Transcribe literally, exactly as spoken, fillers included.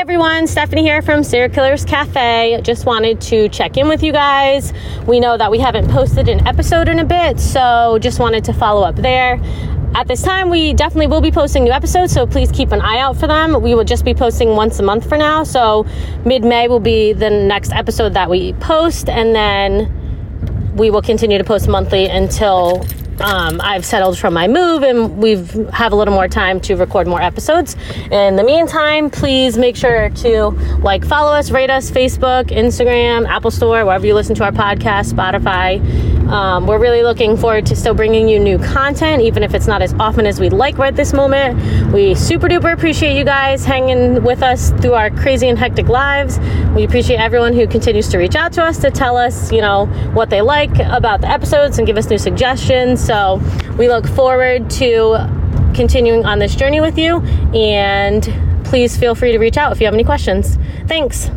Hi everyone, Stephanie here from Serial Killers Cafe. Just wanted to check in with you guys. We know that we haven't posted an episode in a bit, so just wanted to follow up there. At this time, we definitely will be posting new episodes, so please keep an eye out for them. We will just be posting once a month for now, so mid-May will be the next episode that we post, and then we will continue to post monthly until Um, I've settled from my move and we have a little more time to record more episodes. In the meantime, please make sure to like, follow us, rate us, Facebook, Instagram, Apple Store, wherever you listen to our podcast, Spotify. Um, we're really looking forward to still bringing you new content, even if it's not as often as we'd like right this moment. We super duper appreciate you guys hanging with us through our crazy and hectic lives. We appreciate everyone who continues to reach out to us to tell us, you know, what they like about the episodes and give us new suggestions. So we look forward to continuing on this journey with you, and please feel free to reach out if you have any questions. Thanks.